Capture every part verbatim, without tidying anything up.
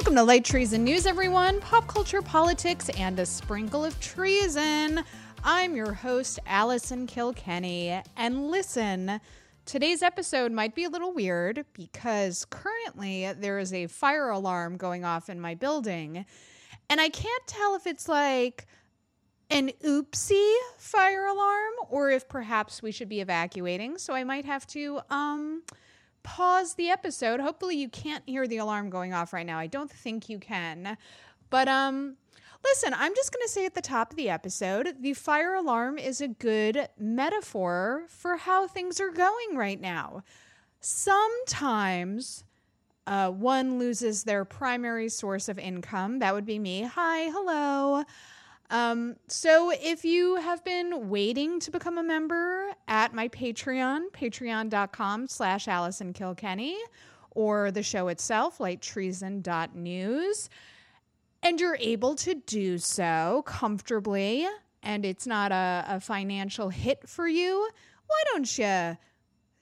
Welcome to Light Treason News, everyone. Pop culture, politics, and a sprinkle of treason. I'm your host, Allison Kilkenny. And listen, today's episode might be a little weird because currently there is a fire alarm going off in my building. And I can't tell if it's like an oopsie fire alarm or if perhaps we should be evacuating. So I might have to um, pause the episode. Hopefully you can't hear the alarm going off right now. I don't think you can. But um, listen, I'm just going to say at the top of the episode, the fire alarm is a good metaphor for how things are going right now. Sometimes uh, one loses their primary source of income. That would be me. Hi, hello. Um, so if you have been waiting to become a member at my Patreon, patreon.com slash Allison Kilkenny, or the show itself, light treason dot news, and you're able to do so comfortably, and it's not a, a financial hit for you, why don't you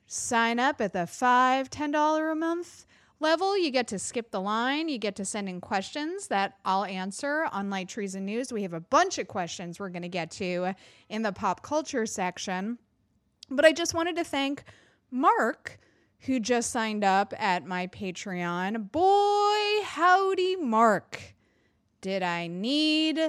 sign up at the five dollars, ten dollars a month level? You get to skip the line. You get to send in questions that I'll answer on Light Treason News. We have a bunch of questions we're going to get to in the pop culture section. But I just wanted to thank Mark, who just signed up at my Patreon. Boy, howdy, Mark. Did I need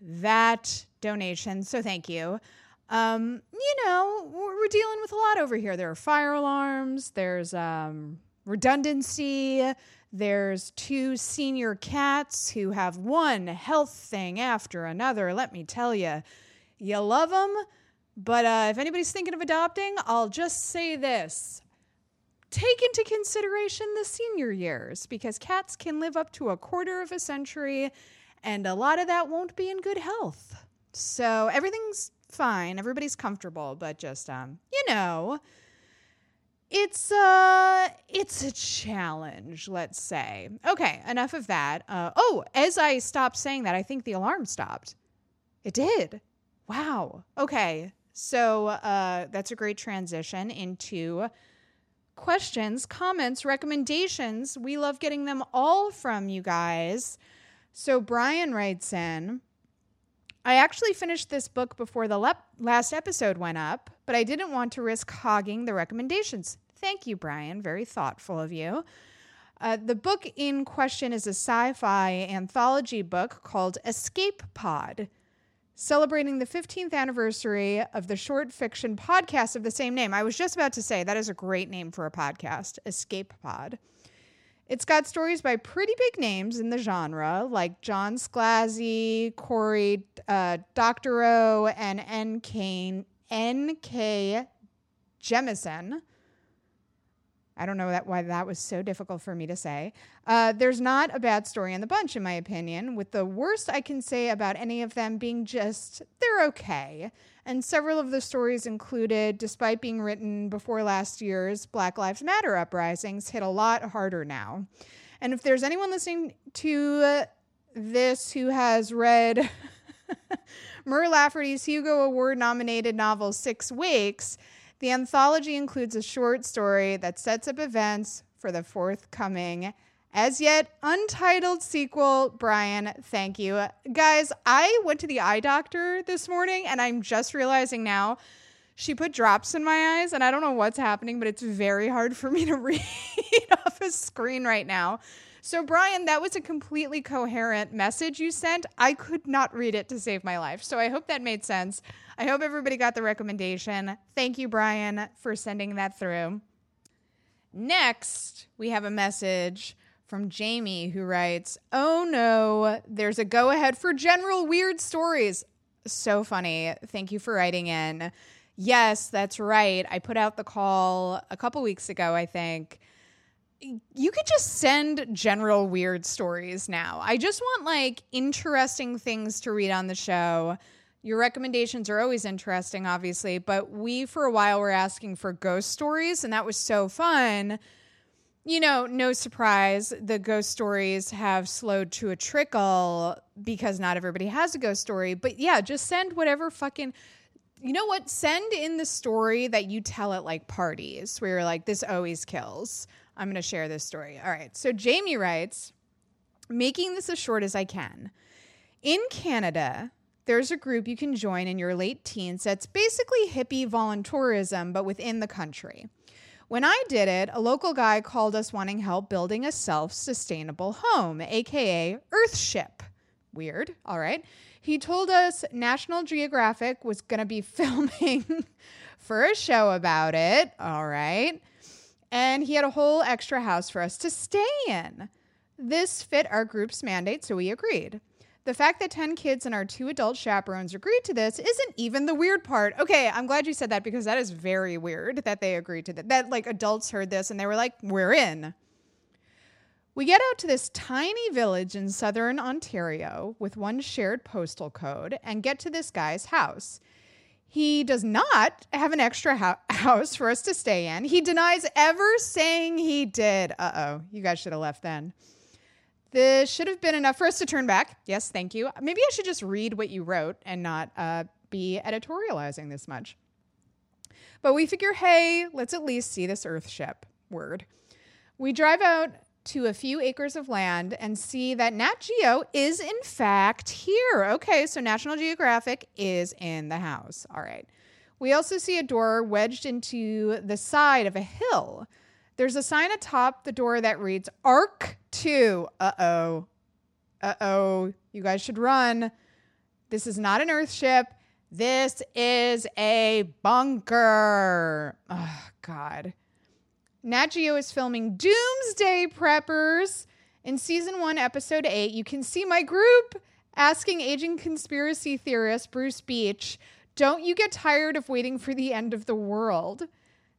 that donation? So thank you. Um, you know, we're dealing with a lot over here. There are fire alarms. There's um. redundancy. There's two senior cats who have one health thing after another. Let me tell you, you love them. But uh, if anybody's thinking of adopting, I'll just say this. Take into consideration the senior years, because cats can live up to a quarter of a century, and a lot of that won't be in good health. So everything's fine. Everybody's comfortable, but just, um, you know... It's uh, it's a challenge, let's say. Okay, enough of that. Uh, oh, as I stopped saying that, I think the alarm stopped. It did. Wow. Okay, so uh, that's a great transition into questions, comments, recommendations. We love getting them all from you guys. So Brian writes in, I actually finished this book before the lep- last episode went up, but I didn't want to risk hogging the recommendations. Thank you, Brian. Very thoughtful of you. Uh, the book in question is a sci-fi anthology book called Escape Pod, celebrating the fifteenth anniversary of the short fiction podcast of the same name. I was just about to say that is a great name for a podcast, Escape Pod. It's got stories by pretty big names in the genre, like John Scalzi, Cory uh, Doctorow, and N K Jemisin. I don't know that, why that was so difficult for me to say. Uh, there's not a bad story in the bunch, in my opinion, with the worst I can say about any of them being just, they're okay. And several of the stories included, despite being written before last year's Black Lives Matter uprisings, hit a lot harder now. And if there's anyone listening to uh, this who has read Murray Lafferty's Hugo Award-nominated novel Six Wakes, the anthology includes a short story that sets up events for the forthcoming, as yet untitled sequel. Brian, thank you. Guys, I went to the eye doctor this morning, and I'm just realizing now she put drops in my eyes, and I don't know what's happening, but it's very hard for me to read off a screen right now. So, Brian, that was a completely coherent message you sent. I could not read it to save my life. So I hope that made sense. I hope everybody got the recommendation. Thank you, Brian, for sending that through. Next, we have a message from Jamie, who writes, oh no, there's a go-ahead for general weird stories. So funny. Thank you for writing in. Yes, that's right. I put out the call a couple weeks ago, I think. You could just send general weird stories now. I just want, like, interesting things to read on the show. Your recommendations are always interesting, obviously, but we, for a while, were asking for ghost stories, and that was so fun. You know, no surprise, the ghost stories have slowed to a trickle because not everybody has a ghost story. But yeah, just send whatever fucking, you know what? Send in the story that you tell at like parties where you're like, this always kills. I'm going to share this story. All right. So Jamie writes, making this as short as I can. In Canada, there's a group you can join in your late teens that's basically hippie volunteerism, but within the country. When I did it, a local guy called us wanting help building a self-sustainable home, a k a. Earthship. Weird, all right. He told us National Geographic was going to be filming for a show about it, all right. And he had a whole extra house for us to stay in. This fit our group's mandate, so we agreed. The fact that ten kids and our two adult chaperones agreed to this isn't even the weird part. Okay, I'm glad you said that, because that is very weird that they agreed to that. That, like, adults heard this and they were like, we're in. We get out to this tiny village in southern Ontario with one shared postal code and get to this guy's house. He does not have an extra ho- house for us to stay in. He denies ever saying he did. Uh-oh, you guys should have left then. This should have been enough for us to turn back. Yes, thank you. Maybe I should just read what you wrote and not uh, be editorializing this much. But we figure, hey, let's at least see this Earthship word. We drive out to a few acres of land and see that Nat Geo is, in fact, here. Okay, so National Geographic is in the house. All right. We also see a door wedged into the side of a hill. There's a sign atop the door that reads, Arc two. Uh-oh. Uh-oh. You guys should run. This is not an Earthship. This is a bunker. Oh, God. Nat Geo is filming Doomsday Preppers. In Season one, Episode eight, you can see my group asking aging conspiracy theorist Bruce Beach, don't you get tired of waiting for the end of the world?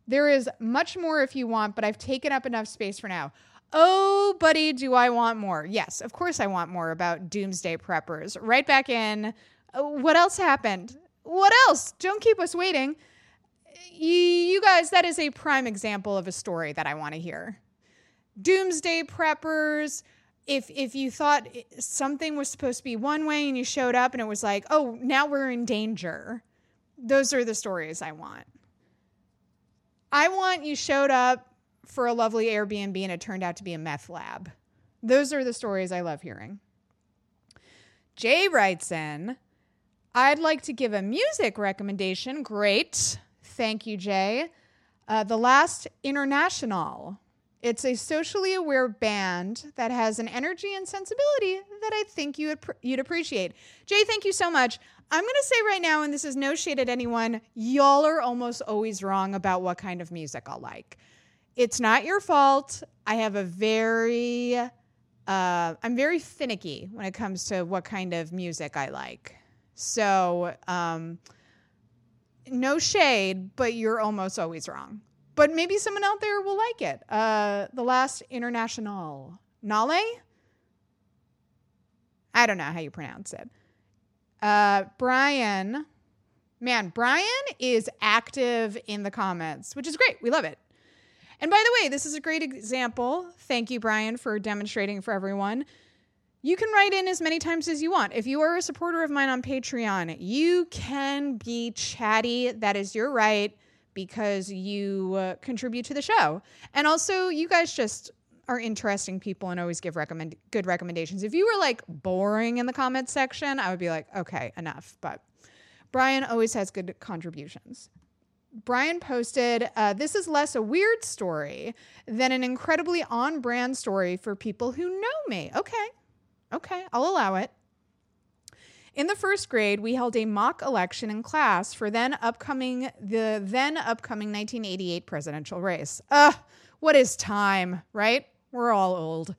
There is much more if you want, but I've taken up enough space for now. Oh, buddy, do I want more? Yes, of course I want more about doomsday preppers. Right back in. What else happened? What else? Don't keep us waiting. You guys, that is a prime example of a story that I want to hear. Doomsday preppers. If if you thought something was supposed to be one way and you showed up and it was like, oh, now we're in danger. Those are the stories I want. I want you showed up for a lovely Airbnb and it turned out to be a meth lab. Those are the stories I love hearing. Jay writes in, I'd like to give a music recommendation. Great. Thank you, Jay. Uh, The Last International. It's a socially aware band that has an energy and sensibility that I think you would, you'd appreciate. Jay, thank you so much. I'm going to say right now, and this is no shade at anyone, y'all are almost always wrong about what kind of music I'll like. It's not your fault. I have a very, uh, I'm very finicky when it comes to what kind of music I like. So um, no shade, but you're almost always wrong. But maybe someone out there will like it. Uh, The Last International. Nale? I don't know how you pronounce it. Uh, Brian, man, Brian is active in the comments, which is great. We love it. And by the way, this is a great example. Thank you, Brian, for demonstrating for everyone. You can write in as many times as you want. If you are a supporter of mine on Patreon, you can be chatty. That is your right, because you uh, contribute to the show. And also, you guys just are interesting people and always give recommend good recommendations. If you were like boring in the comments section, I would be like, okay, enough. But Brian always has good contributions. Brian posted, uh, this is less a weird story than an incredibly on-brand story for people who know me. Okay, okay, I'll allow it. In the first grade, we held a mock election in class for then upcoming the then upcoming nineteen eighty-eight presidential race. Ugh, what is time, right? We're all old.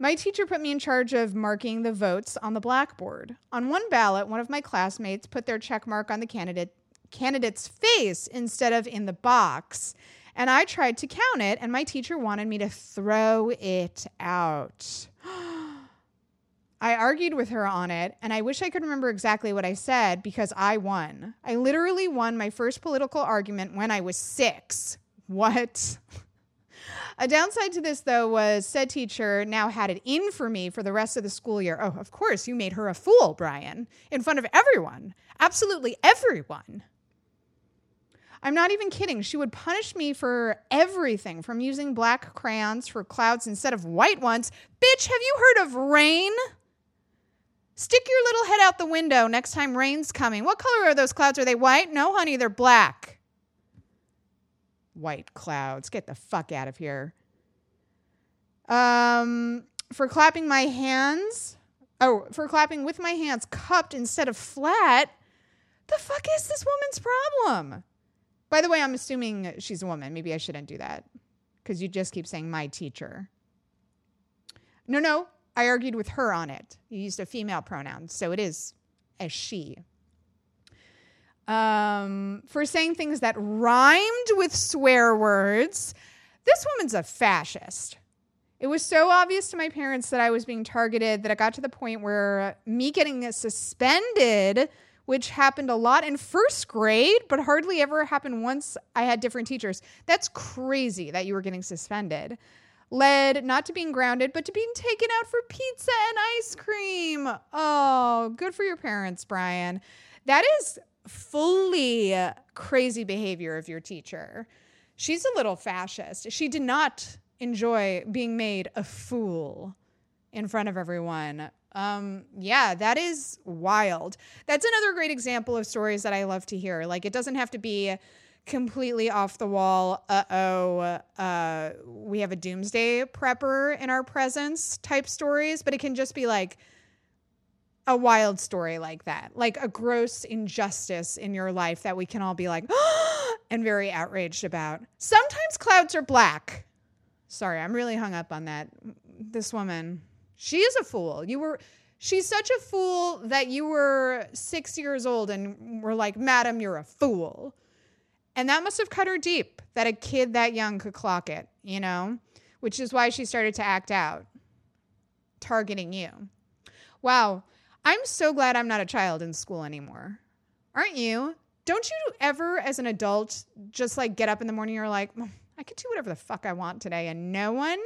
My teacher put me in charge of marking the votes on the blackboard. On one ballot, one of my classmates put their check mark on the candidate candidate's face instead of in the box, and I tried to count it, and my teacher wanted me to throw it out. I argued with her on it, and I wish I could remember exactly what I said, because I won. I literally won my first political argument when I was six. What? A downside to this, though, was said teacher now had it in for me for the rest of the school year. Oh, of course, you made her a fool, Brian, in front of everyone. Absolutely everyone. I'm not even kidding. She would punish me for everything, from using black crayons for clouds instead of white ones. Bitch, have you heard of rain? Stick your little head out the window next time rain's coming. What color are those clouds? Are they white? No, honey, they're black. White clouds. Get the fuck out of here. Um, for clapping my hands. Oh, for clapping with my hands cupped instead of flat. The fuck is this woman's problem? By the way, I'm assuming she's a woman. Maybe I shouldn't do that because you just keep saying my teacher. No, no. I argued with her on it. You used a female pronoun, so it is a she. Um, for saying things that rhymed with swear words. This woman's a fascist. It was so obvious to my parents that I was being targeted that I got to the point where me getting suspended, which happened a lot in first grade, but hardly ever happened once I had different teachers. That's crazy that you were getting suspended. Led not to being grounded, but to being taken out for pizza and ice cream. Oh, good for your parents, Brian. That is fully crazy behavior of your teacher. She's a little fascist. She did not enjoy being made a fool in front of everyone. Um, yeah, that is wild. That's another great example of stories that I love to hear. Like, it doesn't have to be completely off the wall, uh-oh, uh, we have a doomsday prepper in our presence type stories, but it can just be like a wild story like that, like a gross injustice in your life that we can all be like, and very outraged about. Sometimes clouds are black. Sorry, I'm really hung up on that. This woman, she is a fool. You were... She's such a fool that you were six years old and were like, madam, you're a fool. And that must have cut her deep, that a kid that young could clock it, you know? Which is why she started to act out, targeting you. Wow, I'm so glad I'm not a child in school anymore. Aren't you? Don't you ever, as an adult, just like get up in the morning and you're like, I could do whatever the fuck I want today, and no one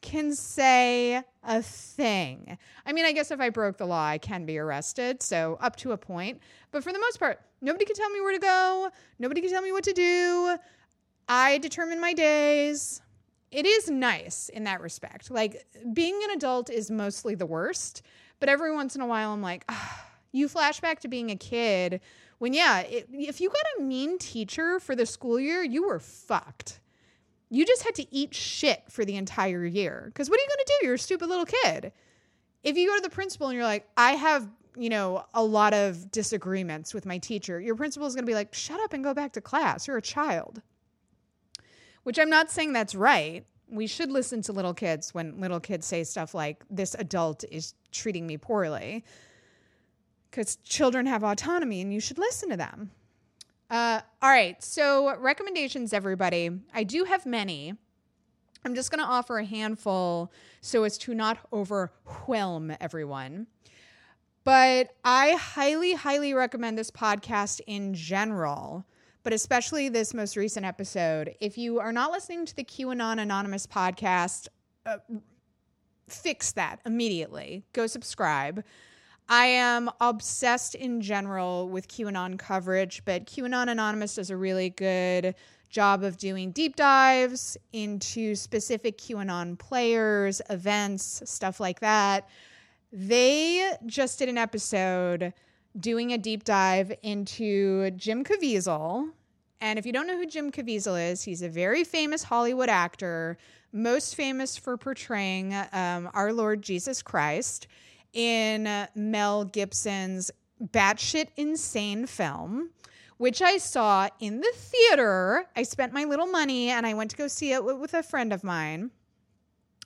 can say a thing. I mean, I guess if I broke the law, I can be arrested, so up to a point. But for the most part, nobody can tell me where to go. Nobody can tell me what to do. I determine my days. It is nice in that respect. Like, being an adult is mostly the worst, but every once in a while, I'm like, oh, you flash back to being a kid when, yeah, it, if you got a mean teacher for the school year, you were fucked. You just had to eat shit for the entire year. Because what are you going to do? You're a stupid little kid. If you go to the principal and you're like, I have, you know, a lot of disagreements with my teacher, your principal is going to be like, shut up and go back to class. You're a child. Which I'm not saying that's right. We should listen to little kids when little kids say stuff like, this adult is treating me poorly. Because children have autonomy and you should listen to them. Uh, all right, so recommendations, everybody. I do have many. I'm just going to offer a handful so as to not overwhelm everyone. But I highly, highly recommend this podcast in general, but especially this most recent episode. If you are not listening to the QAnon Anonymous podcast, uh, fix that immediately. Go subscribe. I am obsessed in general with QAnon coverage, but QAnon Anonymous does a really good job of doing deep dives into specific QAnon players, events, stuff like that. They just did an episode doing a deep dive into Jim Caviezel. And if you don't know who Jim Caviezel is, he's a very famous Hollywood actor, most famous for portraying um, our Lord Jesus Christ in Mel Gibson's batshit insane film, which I saw in the theater. I spent my little money and I went to go see it with a friend of mine.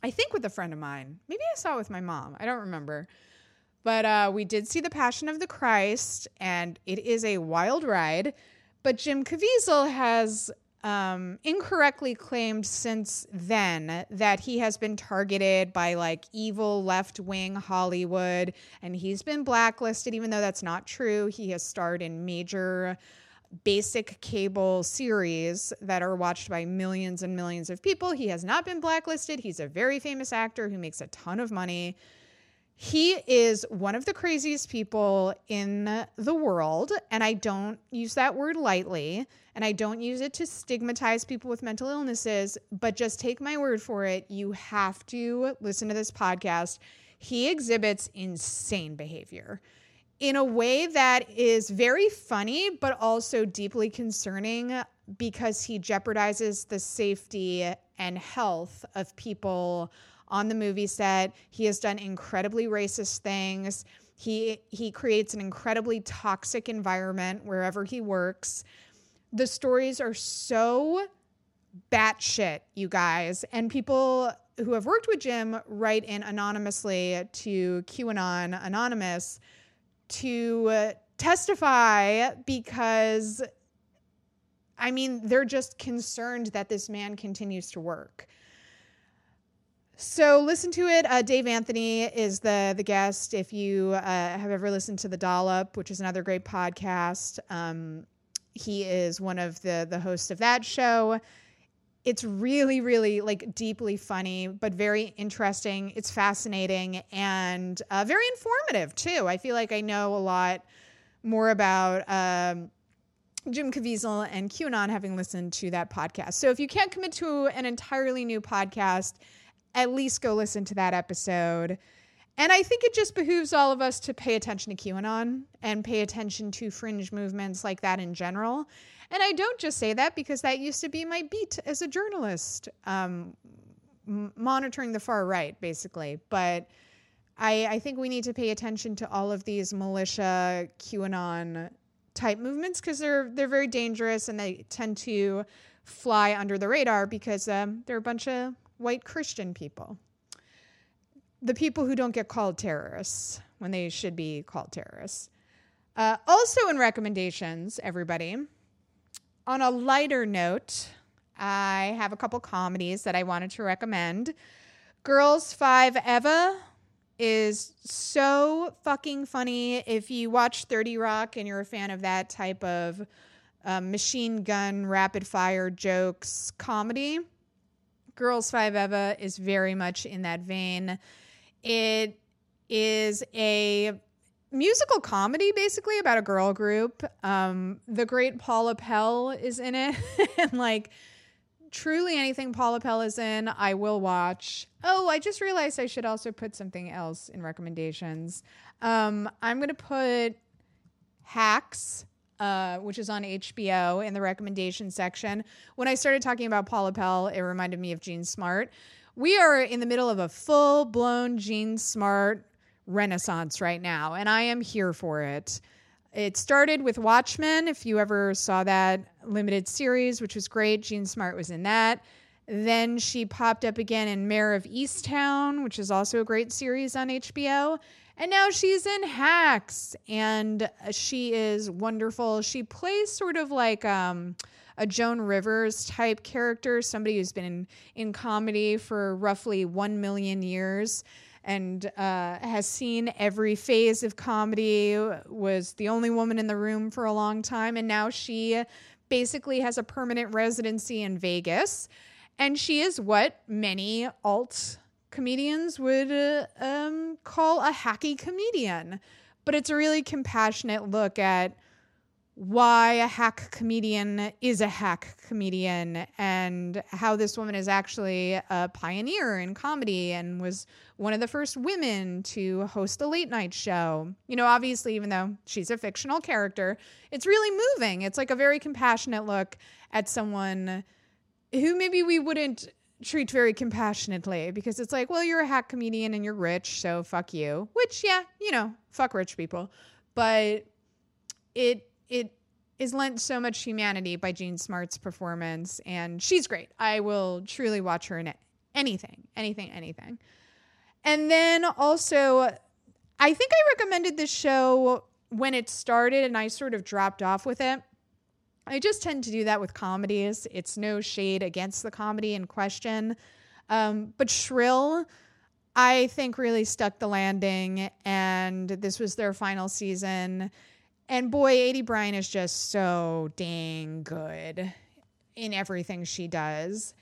I think with a friend of mine. Maybe I saw it with my mom. I don't remember. But uh, we did see The Passion of the Christ, and it is a wild ride. But Jim Caviezel has Um, incorrectly claimed since then that he has been targeted by like evil left-wing Hollywood, and he's been blacklisted, even though that's not true. He has starred in major basic cable series that are watched by millions and millions of people. He has not been blacklisted. He's a very famous actor who makes a ton of money. He is one of the craziest people in the world, and I don't use that word lightly, and I don't use it to stigmatize people with mental illnesses, but just take my word for it. You have to listen to this podcast. He exhibits insane behavior in a way that is very funny, but also deeply concerning because he jeopardizes the safety and health of people on the movie set. He has done incredibly racist things. He he creates an incredibly toxic environment wherever he works. The stories are so batshit, you guys. And people who have worked with Jim write in anonymously to QAnon Anonymous to testify because, I mean, they're just concerned that this man continues to work. So listen to it. Uh, Dave Anthony is the the guest. If you uh, have ever listened to The Dollop, which is another great podcast, um, he is one of the the hosts of that show. It's really, really like deeply funny, but very interesting. It's fascinating and uh, very informative too. I feel like I know a lot more about Um, Jim Caviezel and QAnon having listened to that podcast. So if you can't commit to an entirely new podcast, at least go listen to that episode. And I think it just behooves all of us to pay attention to QAnon and pay attention to fringe movements like that in general. And I don't just say that because that used to be my beat as a journalist, um, m- monitoring the far right, basically. But I, I think we need to pay attention to all of these militia QAnon type movements because they're they're very dangerous and they tend to fly under the radar because um, they're a bunch of white Christian people. The people who don't get called terrorists when they should be called terrorists. Uh, also in recommendations, everybody, on a lighter note, I have a couple comedies that I wanted to recommend. Girls five Eva is so fucking funny. If you watch thirty Rock and you're a fan of that type of um, machine gun, rapid fire jokes comedy, Girls five Eva is very much in that vein. It is a musical comedy, basically, about a girl group. Um, the great Paula Pell is in it. And like, truly anything Paula Pell is in, I will watch. Oh, I just realized I should also put something else in recommendations. Um, I'm going to put Hacks, uh, which is on H B O, in the recommendation section. When I started talking about Paula Pell, it reminded me of Jean Smart. We are in the middle of a full-blown Jean Smart renaissance right now, and I am here for it. It started with Watchmen, if you ever saw that limited series, which was great. Jean Smart was in that. Then she popped up again in Mare of Easttown, which is also a great series on H B O. And now she's in Hacks, and she is wonderful. She plays sort of like um, a Joan Rivers type character, somebody who's been in, in comedy for roughly one million years. And uh, has seen every phase of comedy, was the only woman in the room for a long time, and now she basically has a permanent residency in Vegas. And she is what many alt comedians would uh, um, call a hacky comedian. But it's a really compassionate look at why a hack comedian is a hack comedian and how this woman is actually a pioneer in comedy and was one of the first women to host a late night show. You know, obviously, even though she's a fictional character, it's really moving. It's like a very compassionate look at someone who maybe we wouldn't treat very compassionately because it's like, well, you're a hack comedian and you're rich, so fuck you. Which, yeah, you know, fuck rich people. But it... It is lent so much humanity by Jean Smart's performance, and she's great. I will truly watch her in anything, anything, anything. And then also, I think I recommended this show when it started, and I sort of dropped off with it. I just tend to do that with comedies. It's no shade against the comedy in question. Um, but Shrill, I think, really stuck the landing, and this was their final season. And boy, Aidy Bryant is just so dang good in everything she does.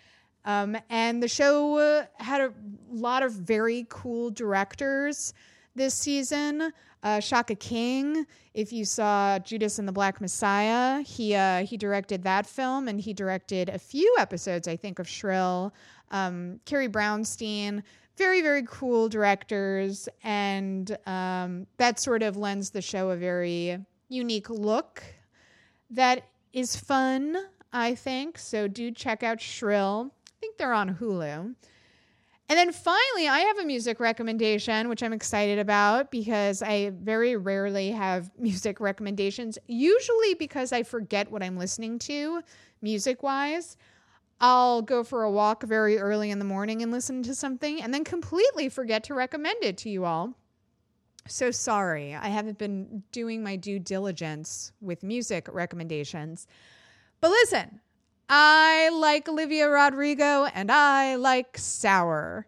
Um, and the show had a lot of very cool directors this season. Uh, Shaka King, if you saw Judas and the Black Messiah, he uh, he directed that film, and he directed a few episodes, I think, of Shrill. Um, Carrie Brownstein, very, very cool directors, and um, that sort of lends the show a very unique look that is fun, I think. So do check out Shrill. I think they're on Hulu. And then finally, I have a music recommendation, which I'm excited about because I very rarely have music recommendations, usually because I forget what I'm listening to music-wise. I'll go for a walk very early in the morning and listen to something and then completely forget to recommend it to you all. So sorry, I haven't been doing my due diligence with music recommendations. But listen, I like Olivia Rodrigo, and I like Sour.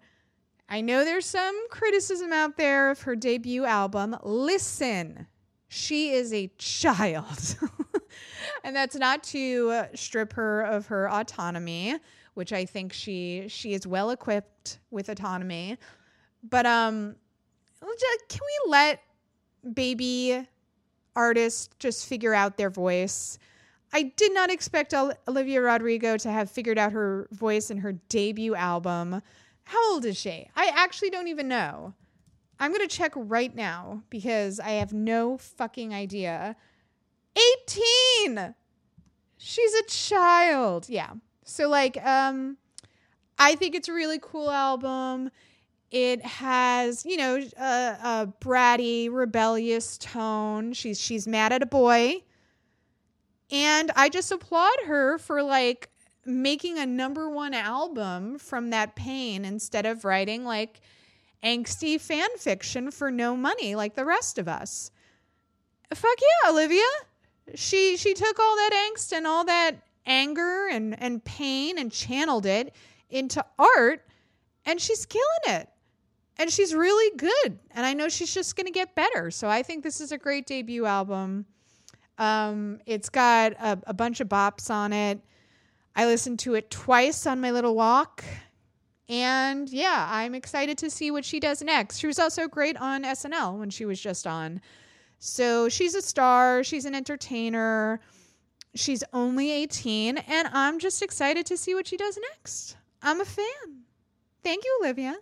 I know there's some criticism out there of her debut album. Listen, she is a child. And that's not to strip her of her autonomy, which I think she she is well equipped with autonomy. But um, can we let baby artists just figure out their voice? I did not expect Olivia Rodrigo to have figured out her voice in her debut album. How old is she? I actually don't even know. I'm going to check right now because I have no fucking idea. eighteen! She's a child. Yeah. So, like, um, I think it's a really cool album. It has, you know, a, a bratty, rebellious tone. She's she's mad at a boy. And I just applaud her for, like, making a number one album from that pain instead of writing, like, angsty fan fiction for no money like the rest of us. Fuck yeah, Olivia. She she took all that angst and all that anger and, and pain and channeled it into art, and she's killing it. And she's really good. And I know she's just going to get better. So I think this is a great debut album. Um, it's got a, a bunch of bops on it. I listened to it twice on my little walk, and yeah, I'm excited to see what she does next. She was also great on S N L when she was just on. So she's a star. She's an entertainer. She's only eighteen, and I'm just excited to see what she does next. I'm a fan. Thank you, Olivia.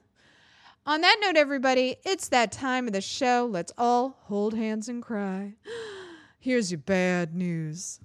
On that note, everybody, it's that time of the show. Let's all hold hands and cry. Here's your bad news.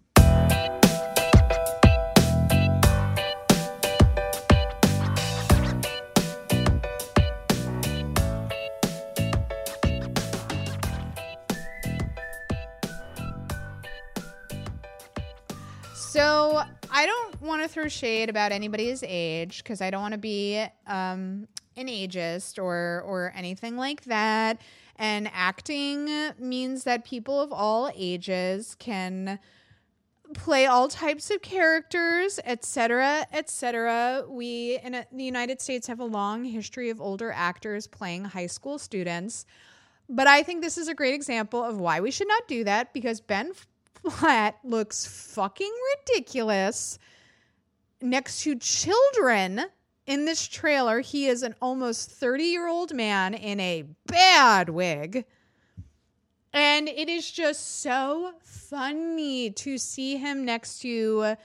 So I don't want to throw shade about anybody's age because I don't want to be um, an ageist or or anything like that. And acting means that people of all ages can play all types of characters, et cetera, et cetera. We in a, the United States have a long history of older actors playing high school students. But I think this is a great example of why we should not do that, because Ben Platt looks fucking ridiculous next to children. In this trailer, he is an almost thirty-year-old man in a bad wig. And it is just so funny to see him next to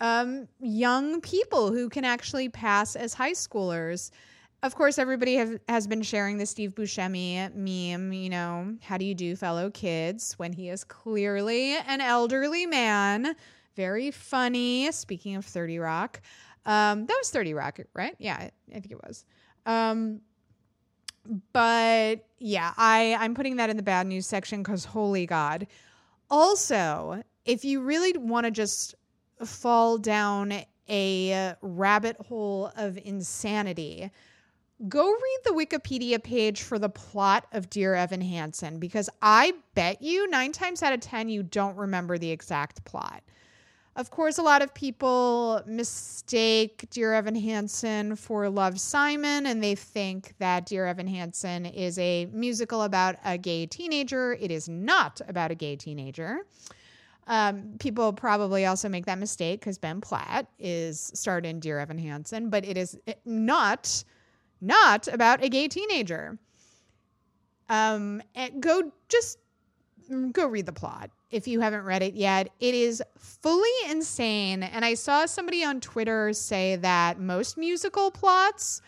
um, young people who can actually pass as high schoolers. Of course, everybody have, has been sharing the Steve Buscemi meme, you know, how do you do, fellow kids, when he is clearly an elderly man. Very funny. Speaking of thirty Rock. Um, that was thirty Rock, right? Yeah, I think it was. Um, but yeah, I, I'm putting that in the bad news section because holy God. Also, if you really want to just fall down a rabbit hole of insanity, go read the Wikipedia page for the plot of Dear Evan Hansen, because I bet you nine times out of ten, you don't remember the exact plot. Of course, a lot of people mistake Dear Evan Hansen for Love Simon, and they think that Dear Evan Hansen is a musical about a gay teenager. It is not about a gay teenager. Um, people probably also make that mistake because Ben Platt is starred in Dear Evan Hansen, but it is not, not about a gay teenager. Um, and go just go read the plot if you haven't read it yet. It is fully insane. And I saw somebody on Twitter say that most musical plots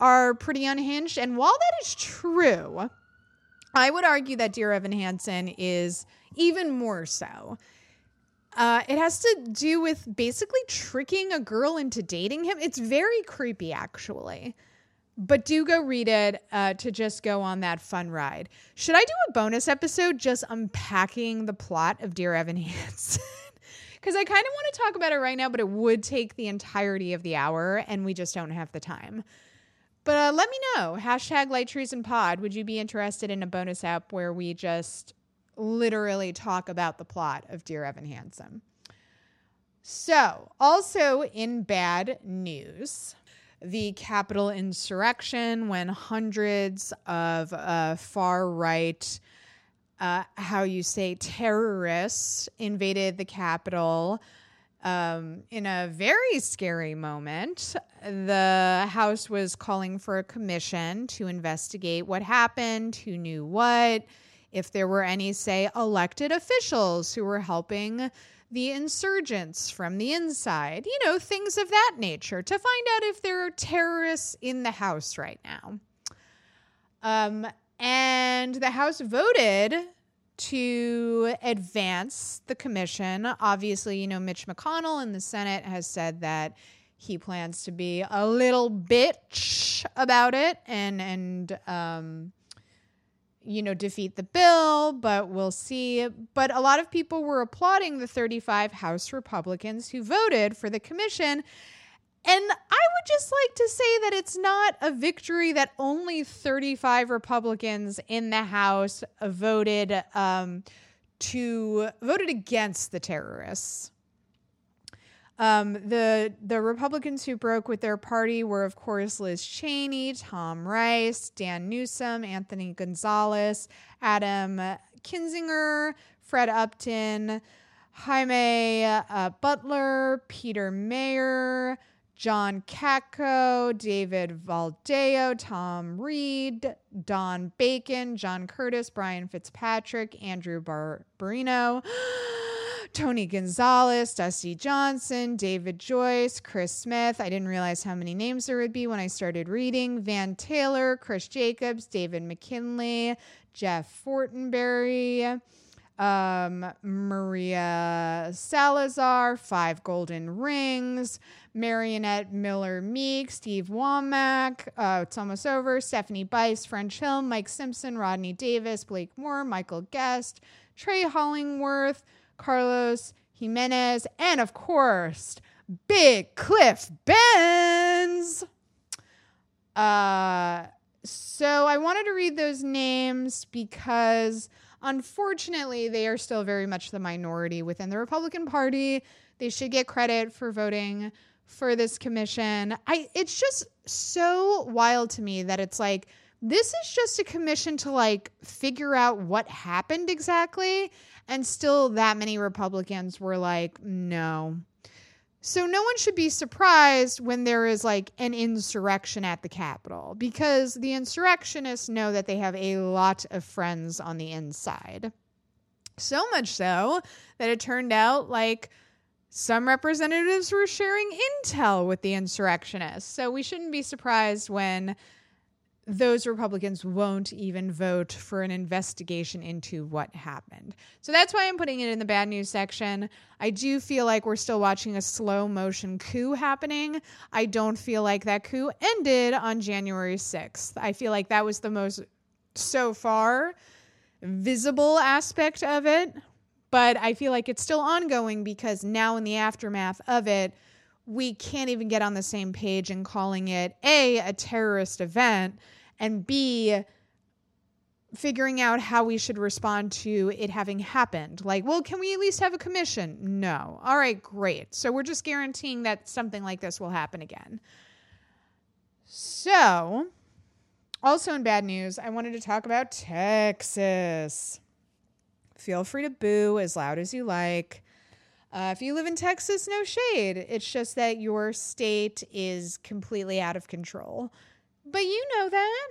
are pretty unhinged. And while that is true, I would argue that Dear Evan Hansen is even more so. Uh, it has to do with basically tricking a girl into dating him. It's very creepy, actually. But do go read it uh, to just go on that fun ride. Should I do a bonus episode just unpacking the plot of Dear Evan Hansen? Because I kind of want to talk about it right now, but it would take the entirety of the hour, and we just don't have the time. But uh, let me know. Hashtag Light Treason Pod. Would you be interested in a bonus app where we just literally talk about the plot of Dear Evan Hansen? So, also in bad news, the Capitol insurrection, when hundreds of uh, far-right, uh, how you say, terrorists invaded the Capitol. Um, in a very scary moment, the House was calling for a commission to investigate what happened, who knew what, if there were any, say, elected officials who were helping the insurgents from the inside, you know, things of that nature, to find out if there are terrorists in the House right now. Um, and the House voted to advance the commission. Obviously, you know, Mitch McConnell in the Senate has said that he plans to be a little bitch about it and, and um, you know, defeat the bill, but we'll see. But a lot of people were applauding the thirty-five House Republicans who voted for the commission. And I would just like to say that it's not a victory that only thirty-five Republicans in the House voted um, to voted against the terrorists. Um, the the Republicans who broke with their party were, of course, Liz Cheney, Tom Rice, Dan Newsom, Anthony Gonzalez, Adam Kinzinger, Fred Upton, Jaime uh, Butler, Peter Mayer, John Katko, David Valdeo, Tom Reed, Don Bacon, John Curtis, Brian Fitzpatrick, Andrew Barbarino, Tony Gonzalez, Dusty Johnson, David Joyce, Chris Smith. I didn't realize how many names there would be when I started reading. Van Taylor, Chris Jacobs, David McKinley, Jeff Fortenberry, Um, Maria Salazar, Five Golden Rings, Marionette Miller-Meek, Steve Womack, uh, It's Almost Over, Stephanie Bice, French Hill, Mike Simpson, Rodney Davis, Blake Moore, Michael Guest, Trey Hollingworth, Carlos Jimenez, and of course, Big Cliff Benz. Uh, so I wanted to read those names because unfortunately, they are still very much the minority within the Republican Party. They should get credit for voting for this commission. I, it's just so wild to me that it's like, this is just a commission to like figure out what happened exactly. And still that many Republicans were like, no. So no one should be surprised when there is like an insurrection at the Capitol, because the insurrectionists know that they have a lot of friends on the inside. So much so that it turned out like some representatives were sharing intel with the insurrectionists. So we shouldn't be surprised when those Republicans won't even vote for an investigation into what happened. So that's why I'm putting it in the bad news section. I do feel like we're still watching a slow motion coup happening. I don't feel like that coup ended on January sixth. I feel like that was the most, so far, visible aspect of it. But I feel like it's still ongoing, because now in the aftermath of it, we can't even get on the same page in calling it A, a terrorist event, and B, figuring out how we should respond to it having happened. Like, well, can we at least have a commission? No. All right, great. So we're just guaranteeing that something like this will happen again. So, also in bad news, I wanted to talk about Texas. Feel free to boo as loud as you like. Uh, if you live in Texas, no shade. It's just that your state is completely out of control. But you know that.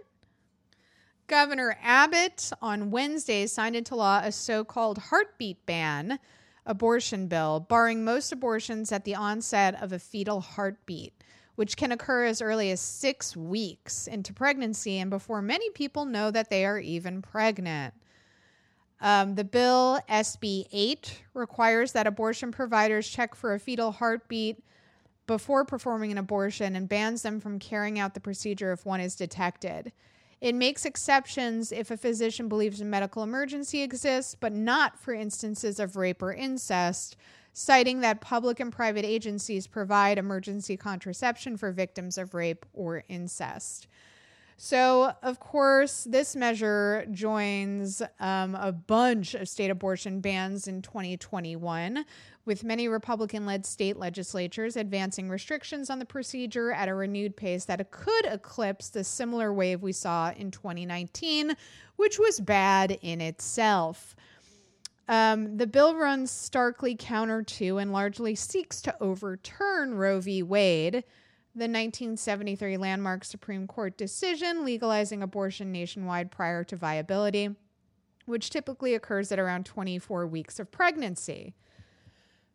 Governor Abbott on Wednesday signed into law a so-called heartbeat ban abortion bill, barring most abortions at the onset of a fetal heartbeat, which can occur as early as six weeks into pregnancy and before many people know that they are even pregnant. Um, the bill, S B eight, requires that abortion providers check for a fetal heartbeat before performing an abortion and bans them from carrying out the procedure if one is detected. It makes exceptions if a physician believes a medical emergency exists, but not for instances of rape or incest, citing that public and private agencies provide emergency contraception for victims of rape or incest. So, of course, this measure joins um, a bunch of state abortion bans in twenty twenty-one, with many Republican-led state legislatures advancing restrictions on the procedure at a renewed pace that could eclipse the similar wave we saw in twenty nineteen, which was bad in itself. Um, the bill runs starkly counter to and largely seeks to overturn Roe v. Wade, the nineteen seventy-three landmark Supreme Court decision legalizing abortion nationwide prior to viability, which typically occurs at around twenty-four weeks of pregnancy.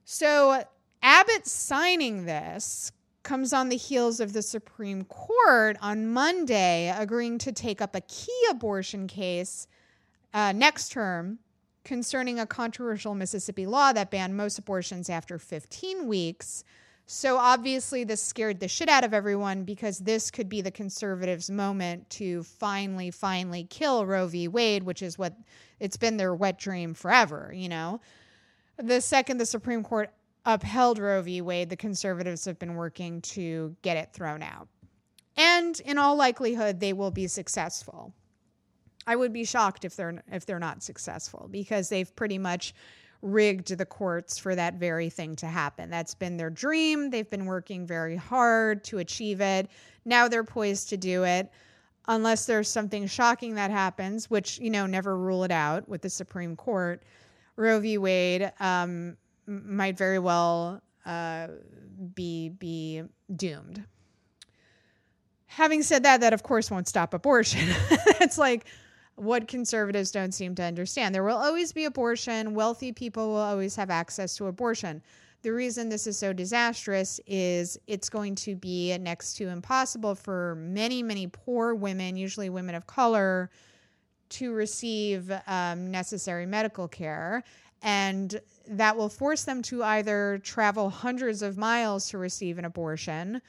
So Abbott signing this comes on the heels of the Supreme Court on Monday agreeing to take up a key abortion case uh, next term concerning a controversial Mississippi law that banned most abortions after fifteen weeks. So obviously this scared the shit out of everyone because this could be the conservatives' moment to finally, finally kill Roe v. Wade, which is what it's been their wet dream forever, you know. The second the Supreme Court upheld Roe v. Wade, the conservatives have been working to get it thrown out. And in all likelihood, they will be successful. I would be shocked if they're if they're not successful because they've pretty much rigged the courts for that very thing to happen. That's been their dream. They've been working very hard to achieve it. Now they're poised to do it unless there's something shocking that happens, which, you know, never rule it out with the Supreme Court. Roe v. Wade um, might very well uh, be be doomed. Having said that, that of course won't stop abortion. It's like what conservatives don't seem to understand. There will always be abortion. Wealthy people will always have access to abortion. The reason this is so disastrous is it's going to be next to impossible for many, many poor women, usually women of color, to receive um, necessary medical care. And that will force them to either travel hundreds of miles to receive an abortion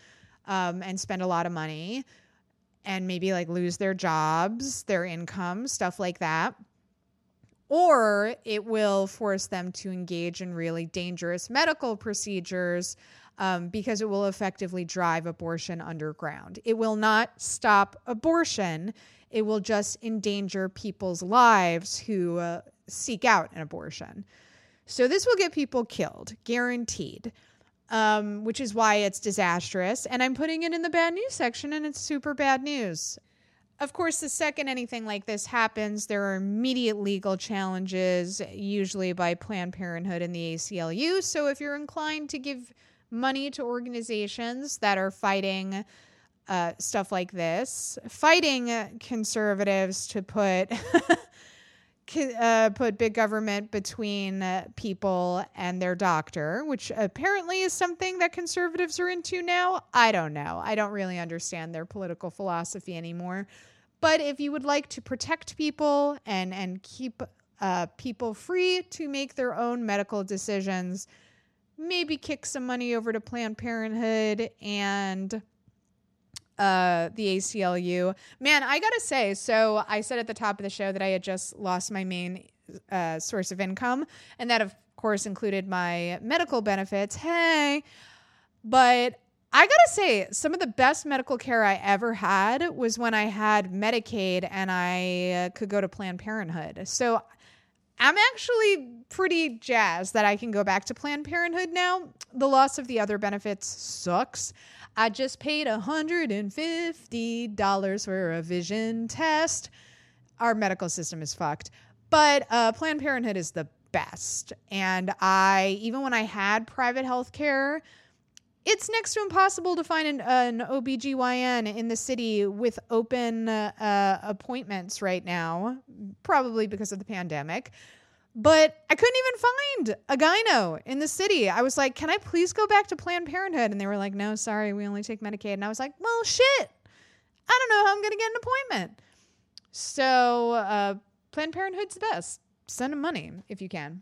um, and spend a lot of money and maybe like lose their jobs, their income, stuff like that. Or it will force them to engage in really dangerous medical procedures um, because it will effectively drive abortion underground. It will not stop abortion. It will just endanger people's lives who uh, seek out an abortion. So this will get people killed, guaranteed, um, which is why it's disastrous. And I'm putting it in the bad news section, and it's super bad news. Of course, the second anything like this happens, there are immediate legal challenges, usually by Planned Parenthood and the A C L U. So if you're inclined to give money to organizations that are fighting Uh, stuff like this, fighting conservatives to put uh, put big government between uh, people and their doctor, which apparently is something that conservatives are into now. I don't know. I don't really understand their political philosophy anymore. But if you would like to protect people and, and keep uh, people free to make their own medical decisions, maybe kick some money over to Planned Parenthood and Uh, the A C L U. Man, I gotta say, so I said at the top of the show that I had just lost my main uh, source of income, and that of course included my medical benefits. Hey, but I gotta say, some of the best medical care I ever had was when I had Medicaid and I uh, could go to Planned Parenthood. So I'm actually pretty jazzed that I can go back to Planned Parenthood now. The loss of the other benefits sucks. I just paid one hundred fifty dollars for a vision test. Our medical system is fucked. But uh, Planned Parenthood is the best. And I, even when I had private health care, It's next to impossible to find an, uh, an O B G Y N in the city with open uh, appointments right now, probably because of the pandemic. But I couldn't even find a gyno in the city. I was like, can I please go back to Planned Parenthood? And they were like, no, sorry, we only take Medicaid. And I was like, well, shit. I don't know how I'm going to get an appointment. So uh, Planned Parenthood's the best. Send them money if you can.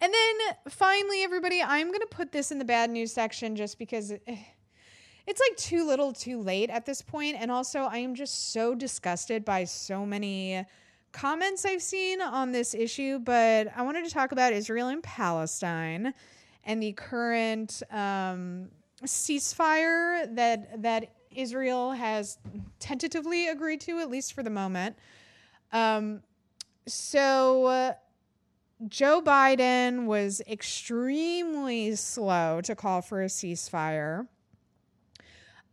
And then finally, everybody, I'm going to put this in the bad news section just because it, it's like too little too late at this point. And also, I am just so disgusted by so many comments I've seen on this issue. But I wanted to talk about Israel and Palestine and the current um, ceasefire that that Israel has tentatively agreed to, at least for the moment. Um, so uh, Joe Biden was extremely slow to call for a ceasefire.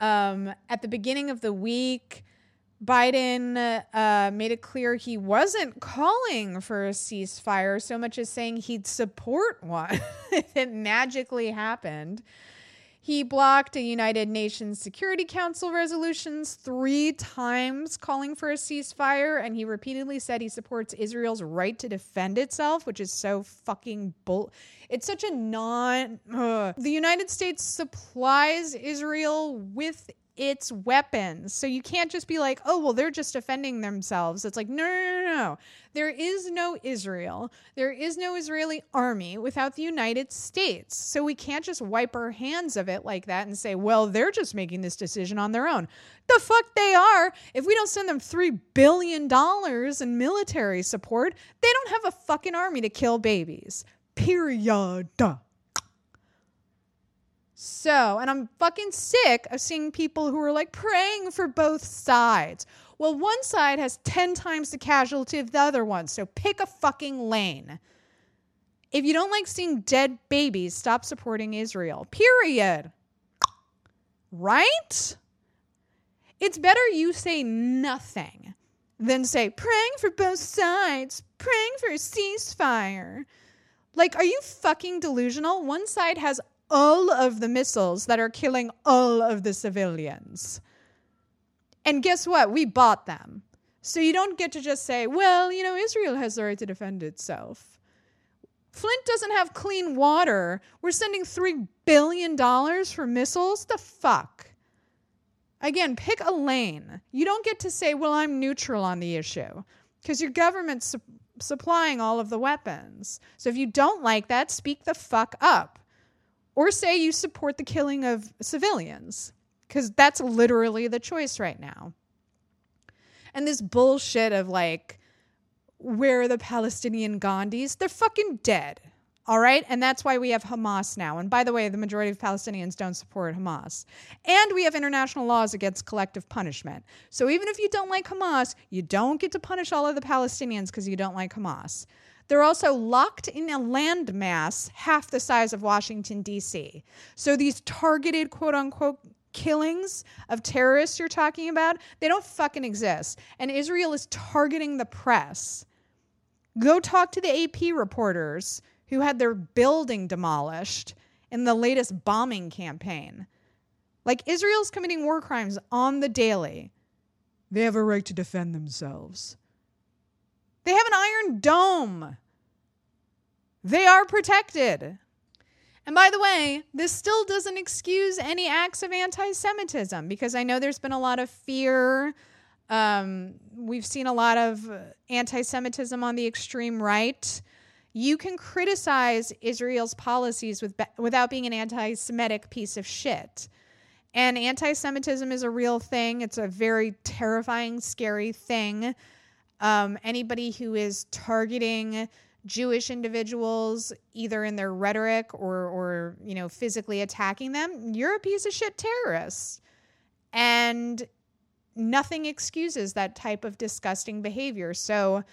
Um, at the beginning of the week, Biden uh, made it clear he wasn't calling for a ceasefire so much as saying he'd support one. It magically happened. He blocked a United Nations Security Council resolutions three times calling for a ceasefire, and he repeatedly said he supports Israel's right to defend itself, which is so fucking bull. It's such a non... Ugh. The United States supplies Israel with its weapons, so you can't just be like, oh, well, they're just defending themselves. It's like, no, no, no, no. There is no Israel. There is no Israeli army without the United States. So we can't just wipe our hands of it like that and say, well, they're just making this decision on their own. The fuck they are. If we don't send them three billion dollars in military support, they don't have a fucking army to kill babies. Period. So, and I'm fucking sick of seeing people who are like praying for both sides. Well, one side has ten times the casualty of the other one, so pick a fucking lane. If you don't like seeing dead babies, stop supporting Israel. Period. Right? It's better you say nothing than say, praying for both sides, praying for a ceasefire. Like, are you fucking delusional? One side has all of the missiles that are killing all of the civilians. And guess what? We bought them. So you don't get to just say, well, you know, Israel has the right to defend itself. Flint doesn't have clean water. We're sending three billion dollars for missiles? The fuck? Again, pick a lane. You don't get to say, well, I'm neutral on the issue, because your government's su- supplying all of the weapons. So if you don't like that, speak the fuck up. Or say you support the killing of civilians, because that's literally the choice right now. And this bullshit of like, where are the Palestinian Gandhis? They're fucking dead, all right? And that's why we have Hamas now. And by the way, the majority of Palestinians don't support Hamas. And we have international laws against collective punishment. So even if you don't like Hamas, you don't get to punish all of the Palestinians because you don't like Hamas. They're also locked in a landmass half the size of Washington, D C. So these targeted, quote-unquote, killings of terrorists you're talking about, they don't fucking exist. And Israel is targeting the press. Go talk to the A P reporters who had their building demolished in the latest bombing campaign. Like, Israel's committing war crimes on the daily. They have a right to defend themselves. They have an iron dome. They are protected. And by the way, this still doesn't excuse any acts of anti-Semitism, because I know there's been a lot of fear. Um, we've seen a lot of anti-Semitism on the extreme right. You can criticize Israel's policies with, without being an anti-Semitic piece of shit. And anti-Semitism is a real thing. It's a very terrifying, scary thing. Um, anybody who is targeting Jewish individuals, either in their rhetoric or, or, you know, physically attacking them, you're a piece of shit terrorist. And nothing excuses that type of disgusting behavior. So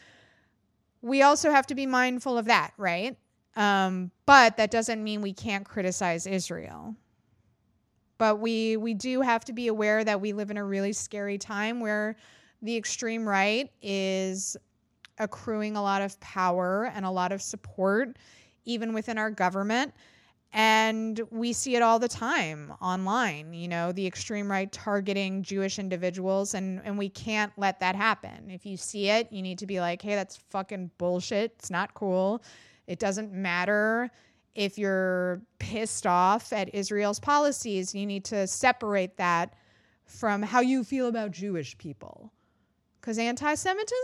we also have to be mindful of that, right? Um, but that doesn't mean we can't criticize Israel. But we, we do have to be aware that we live in a really scary time where the extreme right is accruing a lot of power and a lot of support, even within our government. And we see it all the time online, you know, the extreme right targeting Jewish individuals, and, and we can't let that happen. If you see it, you need to be like, hey, that's fucking bullshit. It's not cool. It doesn't matter if you're pissed off at Israel's policies. You need to separate that from how you feel about Jewish people. Because anti-Semitism,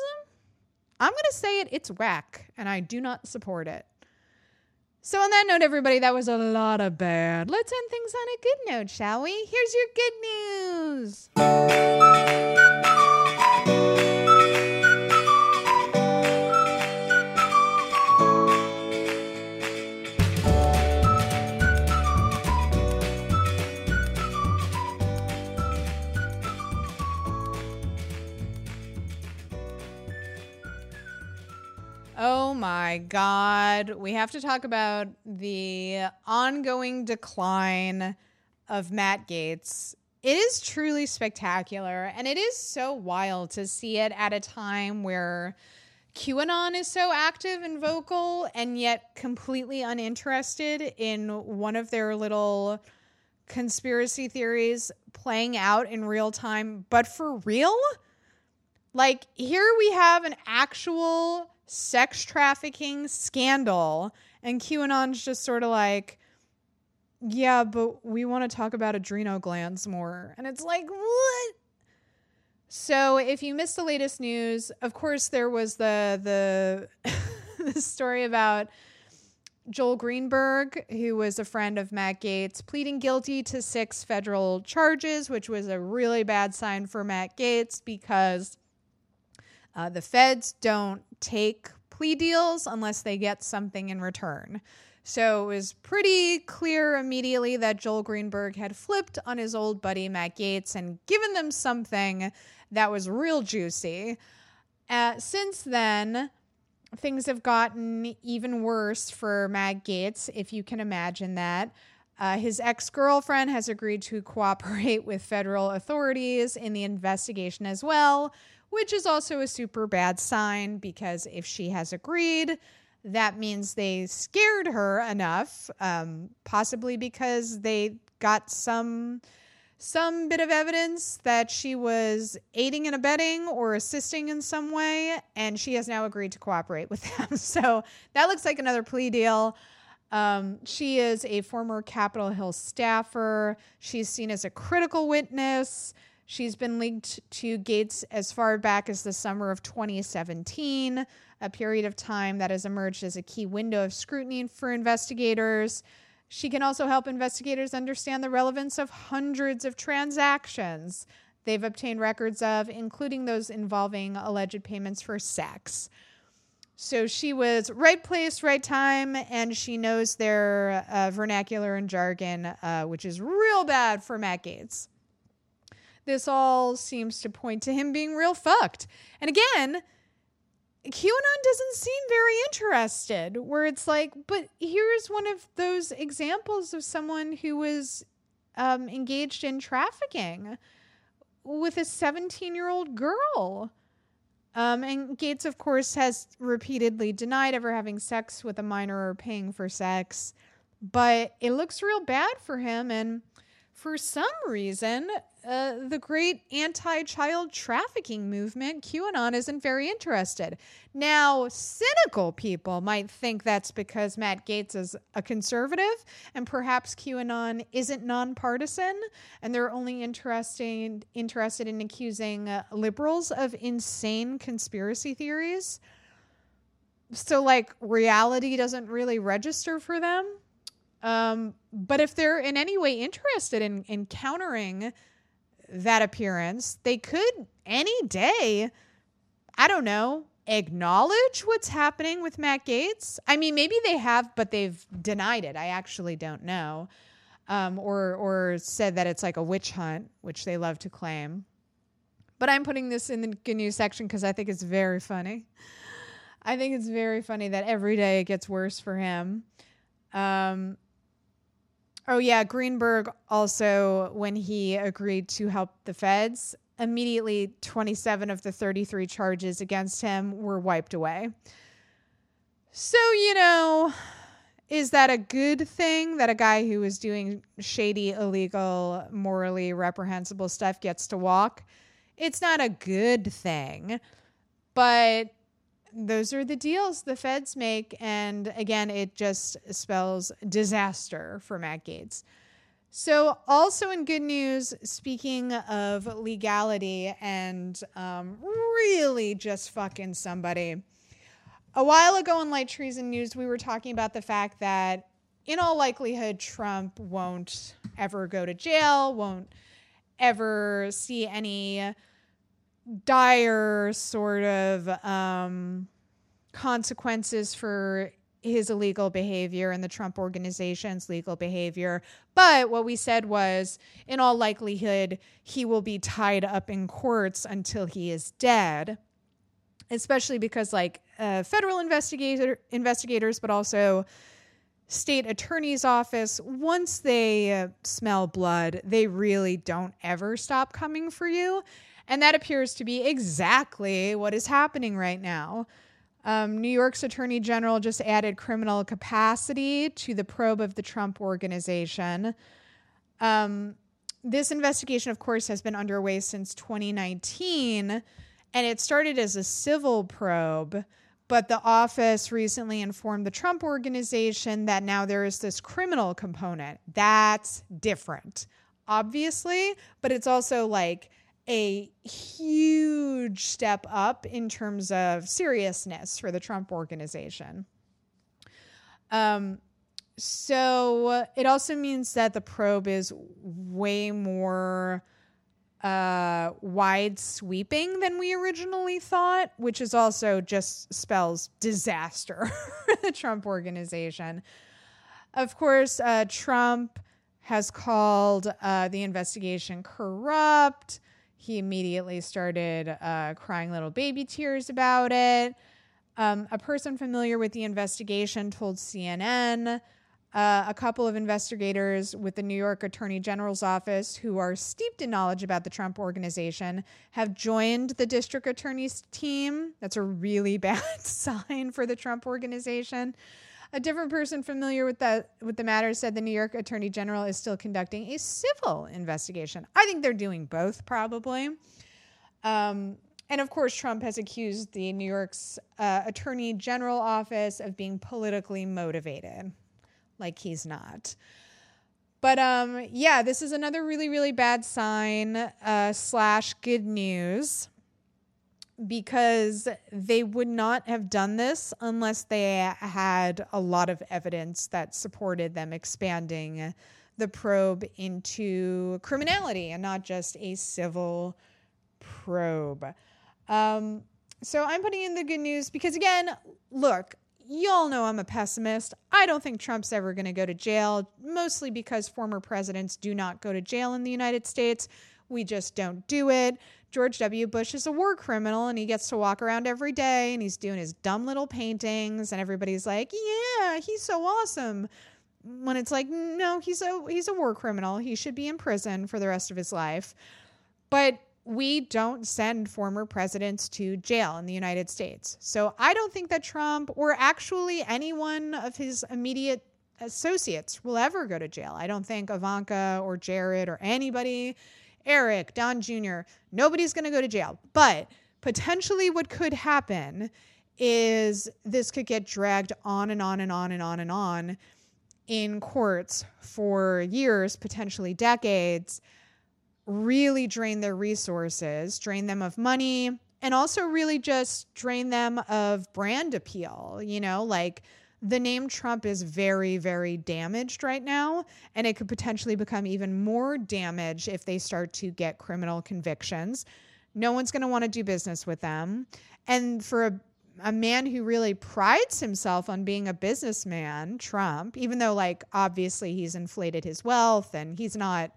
I'm going to say it, it's whack, and I do not support it. So on that note, everybody, that was a lot of bad. Let's end things on a good note, shall we? Here's your good news. Oh my God, we have to talk about the ongoing decline of Matt Gaetz. It is truly spectacular, and it is so wild to see it at a time where QAnon is so active and vocal and yet completely uninterested in one of their little conspiracy theories playing out in real time, but for real? Like, here we have an actual sex trafficking scandal, and QAnon's just sort of like, yeah, but we want to talk about adrenal glands more. And it's like, what? So if you missed the latest news, of course, there was the the, the story about Joel Greenberg, who was a friend of Matt Gaetz, pleading guilty to six federal charges, which was a really bad sign for Matt Gaetz because Uh, the feds don't take plea deals unless they get something in return. So it was pretty clear immediately that Joel Greenberg had flipped on his old buddy Matt Gaetz and given them something that was real juicy. Uh, since then, things have gotten even worse for Matt Gaetz, if you can imagine that. Uh, his ex-girlfriend has agreed to cooperate with federal authorities in the investigation as well, which is also a super bad sign, because if she has agreed, that means they scared her enough, um, possibly because they got some some bit of evidence that she was aiding and abetting or assisting in some way, and she has now agreed to cooperate with them. So that looks like another plea deal. Um, she is a former Capitol Hill staffer. She's seen as a critical witness. She's been linked to Gaetz as far back as the summer of twenty seventeen, a period of time that has emerged as a key window of scrutiny for investigators. She can also help investigators understand the relevance of hundreds of transactions they've obtained records of, including those involving alleged payments for sex. So she was right place, right time, and she knows their uh, vernacular and jargon, uh, which is real bad for Matt Gaetz. This all seems to point to him being real fucked. And again, QAnon doesn't seem very interested, where it's like, but here's one of those examples of someone who was um, engaged in trafficking with a seventeen-year-old girl. Um, and Gaetz, of course, has repeatedly denied ever having sex with a minor or paying for sex. But it looks real bad for him, and for some reason, uh, the great anti-child trafficking movement, QAnon, isn't very interested. Now, cynical people might think that's because Matt Gaetz is a conservative and perhaps QAnon isn't nonpartisan and they're only interested, interested in accusing uh, liberals of insane conspiracy theories. So, like, reality doesn't really register for them. Um, but if they're in any way interested in, in countering that appearance, they could any day, I don't know, acknowledge what's happening with Matt Gaetz. I mean, maybe they have, but they've denied it. I actually don't know. Um, or, or said that it's like a witch hunt, which they love to claim. But I'm putting this in the good news section because I think it's very funny. I think it's very funny that every day it gets worse for him. Um, Oh, yeah, Greenberg also, when he agreed to help the feds, immediately twenty-seven of the thirty-three charges against him were wiped away. So, you know, Is that a good thing that a guy who is doing shady, illegal, morally reprehensible stuff gets to walk? It's not a good thing, but those are the deals the feds make. And again, it just spells disaster for Matt Gaetz. So also in good news, speaking of legality and um, really just fucking somebody, a while ago in Light Treason News, we were talking about the fact that in all likelihood, Trump won't ever go to jail, won't ever see any dire sort of um, consequences for his illegal behavior and the Trump organization's legal behavior. But what we said was, in all likelihood, he will be tied up in courts until he is dead, especially because like uh, federal investigator investigators, but also state attorney's office, once they uh, smell blood, they really don't ever stop coming for you. And that appears to be exactly what is happening right now. Um, New York's attorney general just added criminal capacity to the probe of the Trump organization. Um, this investigation, of course, has been underway since twenty nineteen, and it started as a civil probe, but the office recently informed the Trump organization that now there is this criminal component. That's different, obviously, but it's also like a huge step up in terms of seriousness for the Trump organization. Um, so it also means that the probe is way more uh wide sweeping than we originally thought, which is also just spells disaster for the Trump organization. Of course, uh Trump has called uh the investigation corrupt. He immediately started uh crying little baby tears about it. Um a person familiar with the investigation told C N N Uh, a couple of investigators with the New York Attorney General's office who are steeped in knowledge about the Trump organization have joined the district attorney's team. That's a really bad sign for the Trump organization. A different person familiar with the, with the matter said the New York Attorney General is still conducting a civil investigation. I think they're doing both, probably. Um, and, of course, Trump has accused the New York's uh, Attorney General office of being politically motivated. Like he's not. But um, yeah, this is another really, really bad sign uh, slash good news, because they would not have done this unless they had a lot of evidence that supported them expanding the probe into criminality and not just a civil probe. Um, so I'm putting in the good news because, again, look, y'all know I'm a pessimist. I don't think Trump's ever going to go to jail, mostly because former presidents do not go to jail in the United States. We just don't do it. George W. Bush is a war criminal, and he gets to walk around every day, and he's doing his dumb little paintings, and everybody's like, yeah, he's so awesome. When it's like, no, he's a, he's a war criminal. He should be in prison for the rest of his life. But we don't send former presidents to jail in the United States. So I don't think that Trump or actually anyone of his immediate associates will ever go to jail. I don't think Ivanka or Jared or anybody, Eric, Don Junior, nobody's going to go to jail. But potentially what could happen is this could get dragged on and on and on and on and on in courts for years, potentially decades, really drain their resources, drain them of money, and also really just drain them of brand appeal. You know, like the name Trump is very, very damaged right now, and it could potentially become even more damaged if they start to get criminal convictions. No one's going to want to do business with them. And for a, a man who really prides himself on being a businessman, Trump, even though like obviously he's inflated his wealth and he's not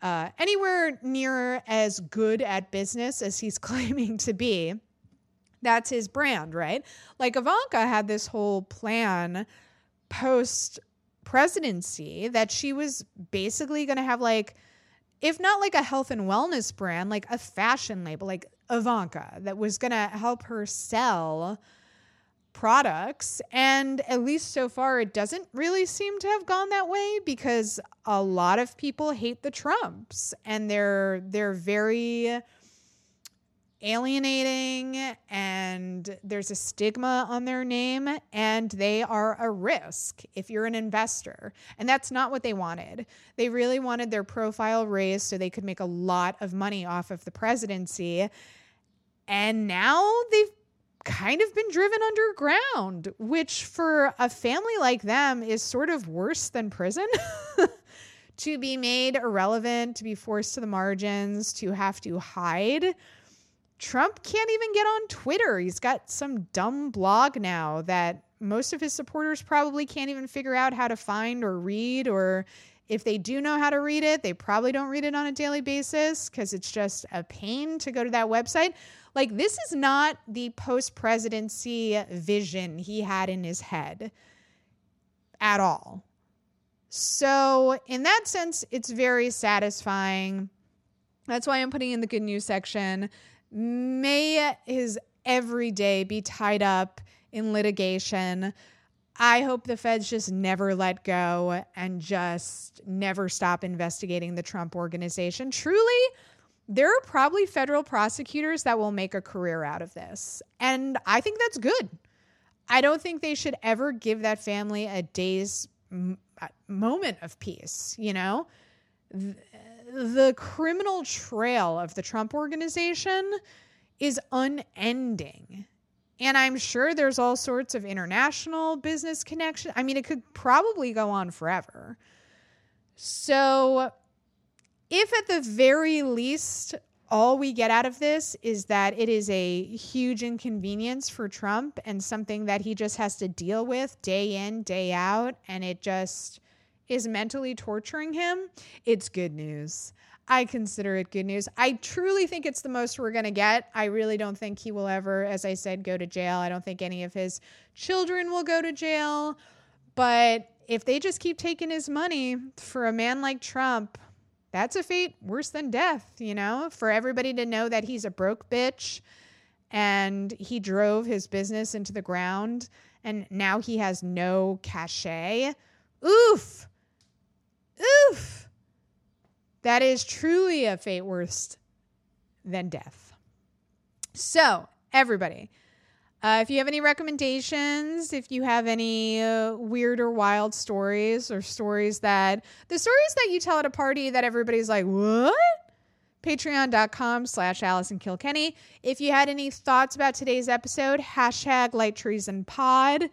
Uh, anywhere near as good at business as he's claiming to be, that's his brand, right? Like Ivanka had this whole plan post-presidency that she was basically going to have like, if not like a health and wellness brand, like a fashion label, like Ivanka, that was going to help her sell products. And at least so far, it doesn't really seem to have gone that way, because a lot of people hate the Trumps, and they're they're very alienating, and there's a stigma on their name, and they are a risk if you're an investor. And that's not what they wanted. They really wanted their profile raised so they could make a lot of money off of the presidency. And now they've kind of been driven underground, which for a family like them is sort of worse than prison. To be made irrelevant, to be forced to the margins, to have to hide. Trump can't even get on Twitter. He's got some dumb blog now that most of his supporters probably can't even figure out how to find or read, or if they do know how to read it, they probably don't read it on a daily basis because it's just a pain to go to that website. Like, this is not the post-presidency vision he had in his head at all. So in that sense, it's very satisfying. That's why I'm putting in the good news section. May his every day be tied up in litigation. I hope the feds just never let go and just never stop investigating the Trump organization. Truly, there are probably federal prosecutors that will make a career out of this. And I think that's good. I don't think they should ever give that family a day's m- moment of peace, you know? Th- The criminal trail of the Trump organization is unending. And I'm sure there's all sorts of international business connections. I mean, it could probably go on forever. So if at the very least all we get out of this is that it is a huge inconvenience for Trump and something that he just has to deal with day in, day out, and it just is mentally torturing him, it's good news. I consider it good news. I truly think it's the most we're going to get. I really don't think he will ever, as I said, go to jail. I don't think any of his children will go to jail. But if they just keep taking his money, for a man like Trump, that's a fate worse than death, you know? For everybody to know that he's a broke bitch and he drove his business into the ground and now he has no cachet. Oof. Oof! That is truly a fate worse than death. So, everybody, uh, if you have any recommendations, if you have any uh, weird or wild stories, or stories that, the stories that you tell at a party that everybody's like, what? Patreon.com slash Allison Kilkenny. If you had any thoughts about today's episode, hashtag Light Treason Pod.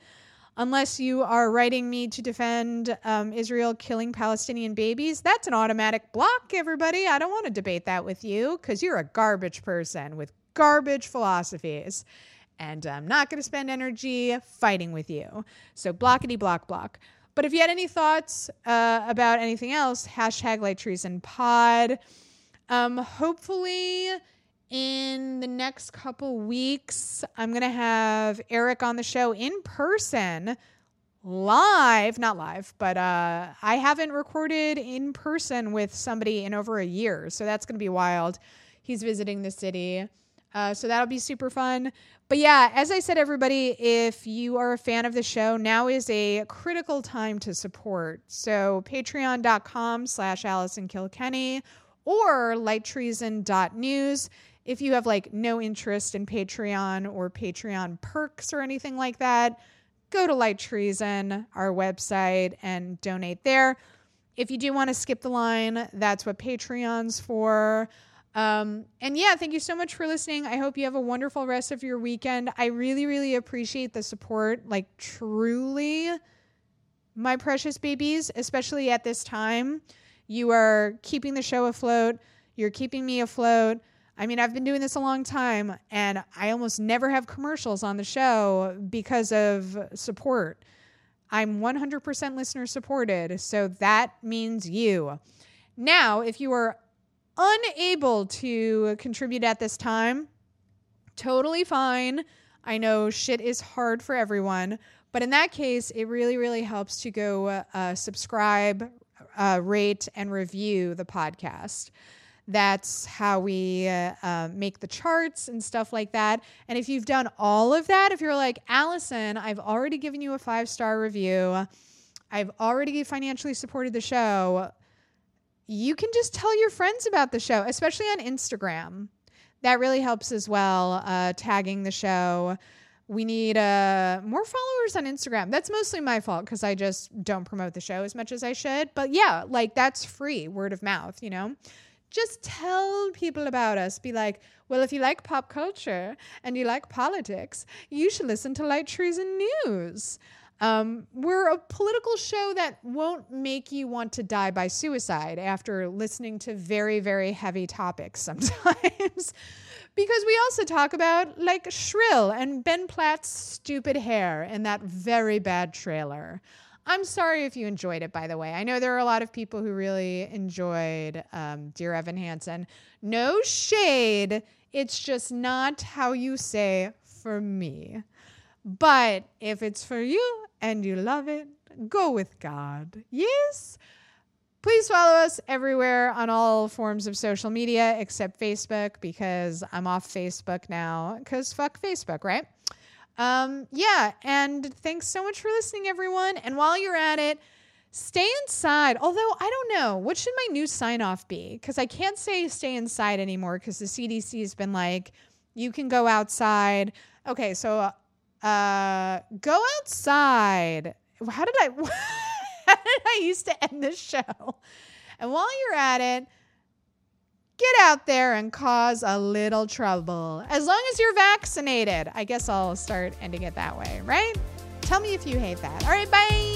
Unless you are writing me to defend um, Israel killing Palestinian babies, that's an automatic block, everybody. I don't want to debate that with you because you're a garbage person with garbage philosophies. And I'm not going to spend energy fighting with you. So blockity block block. But if you had any thoughts uh, about anything else, hashtag Light Treason Pod. Um, hopefully in the next couple weeks, I'm going to have Eric on the show in person, live, not live, but uh, I haven't recorded in person with somebody in over a year. So that's going to be wild. He's visiting the city. Uh, so that'll be super fun. But yeah, as I said, everybody, if you are a fan of the show, now is a critical time to support. So patreon.com slash Allison Kilkenny or light treason dot news. If you have like no interest in Patreon or Patreon perks or anything like that, go to Light Treason, our website, and donate there. If you do want to skip the line, that's what Patreon's for. Um, and yeah, thank you so much for listening. I hope you have a wonderful rest of your weekend. I really, really appreciate the support. Like, truly, my precious babies, especially at this time. You are keeping the show afloat. You're keeping me afloat. I mean, I've been doing this a long time, and I almost never have commercials on the show because of support. I'm one hundred percent listener supported, so that means you. Now, if you are unable to contribute at this time, totally fine. I know shit is hard for everyone, but in that case, it really, really helps to go uh, subscribe, uh, rate, and review the podcast. That's how we uh, uh, make the charts and stuff like that. And if you've done all of that, if you're like, Allison, I've already given you a five-star review, I've already financially supported the show, you can just tell your friends about the show, especially on Instagram. That really helps as well, uh, tagging the show. We need uh, more followers on Instagram. That's mostly my fault because I just don't promote the show as much as I should. But yeah, like that's free, word of mouth, you know? Just tell people about us. Be like, well, if you like pop culture and you like politics, you should listen to Light Treason News. Um, we're a political show that won't make you want to die by suicide after listening to very, very heavy topics sometimes. Because we also talk about, like, Shrill and Ben Platt's stupid hair and that very bad trailer. I'm sorry if you enjoyed it, by the way. I know there are a lot of people who really enjoyed um, Dear Evan Hansen. No shade. It's just not how you say for me. But if it's for you and you love it, go with God. Yes? Please follow us everywhere on all forms of social media except Facebook, because I'm off Facebook now because fuck Facebook, right? Um, yeah, and thanks so much for listening, everyone. And while you're at it, stay inside. Although, I don't know, what should my new sign-off be? Because I can't say stay inside anymore because the C D C has been like, you can go outside. Okay, so uh, go outside. How did I... how did I used to end this show? And while you're at it, get out there and cause a little trouble. As long as you're vaccinated. I guess I'll start ending it that way, right? Tell me if you hate that. All right, bye.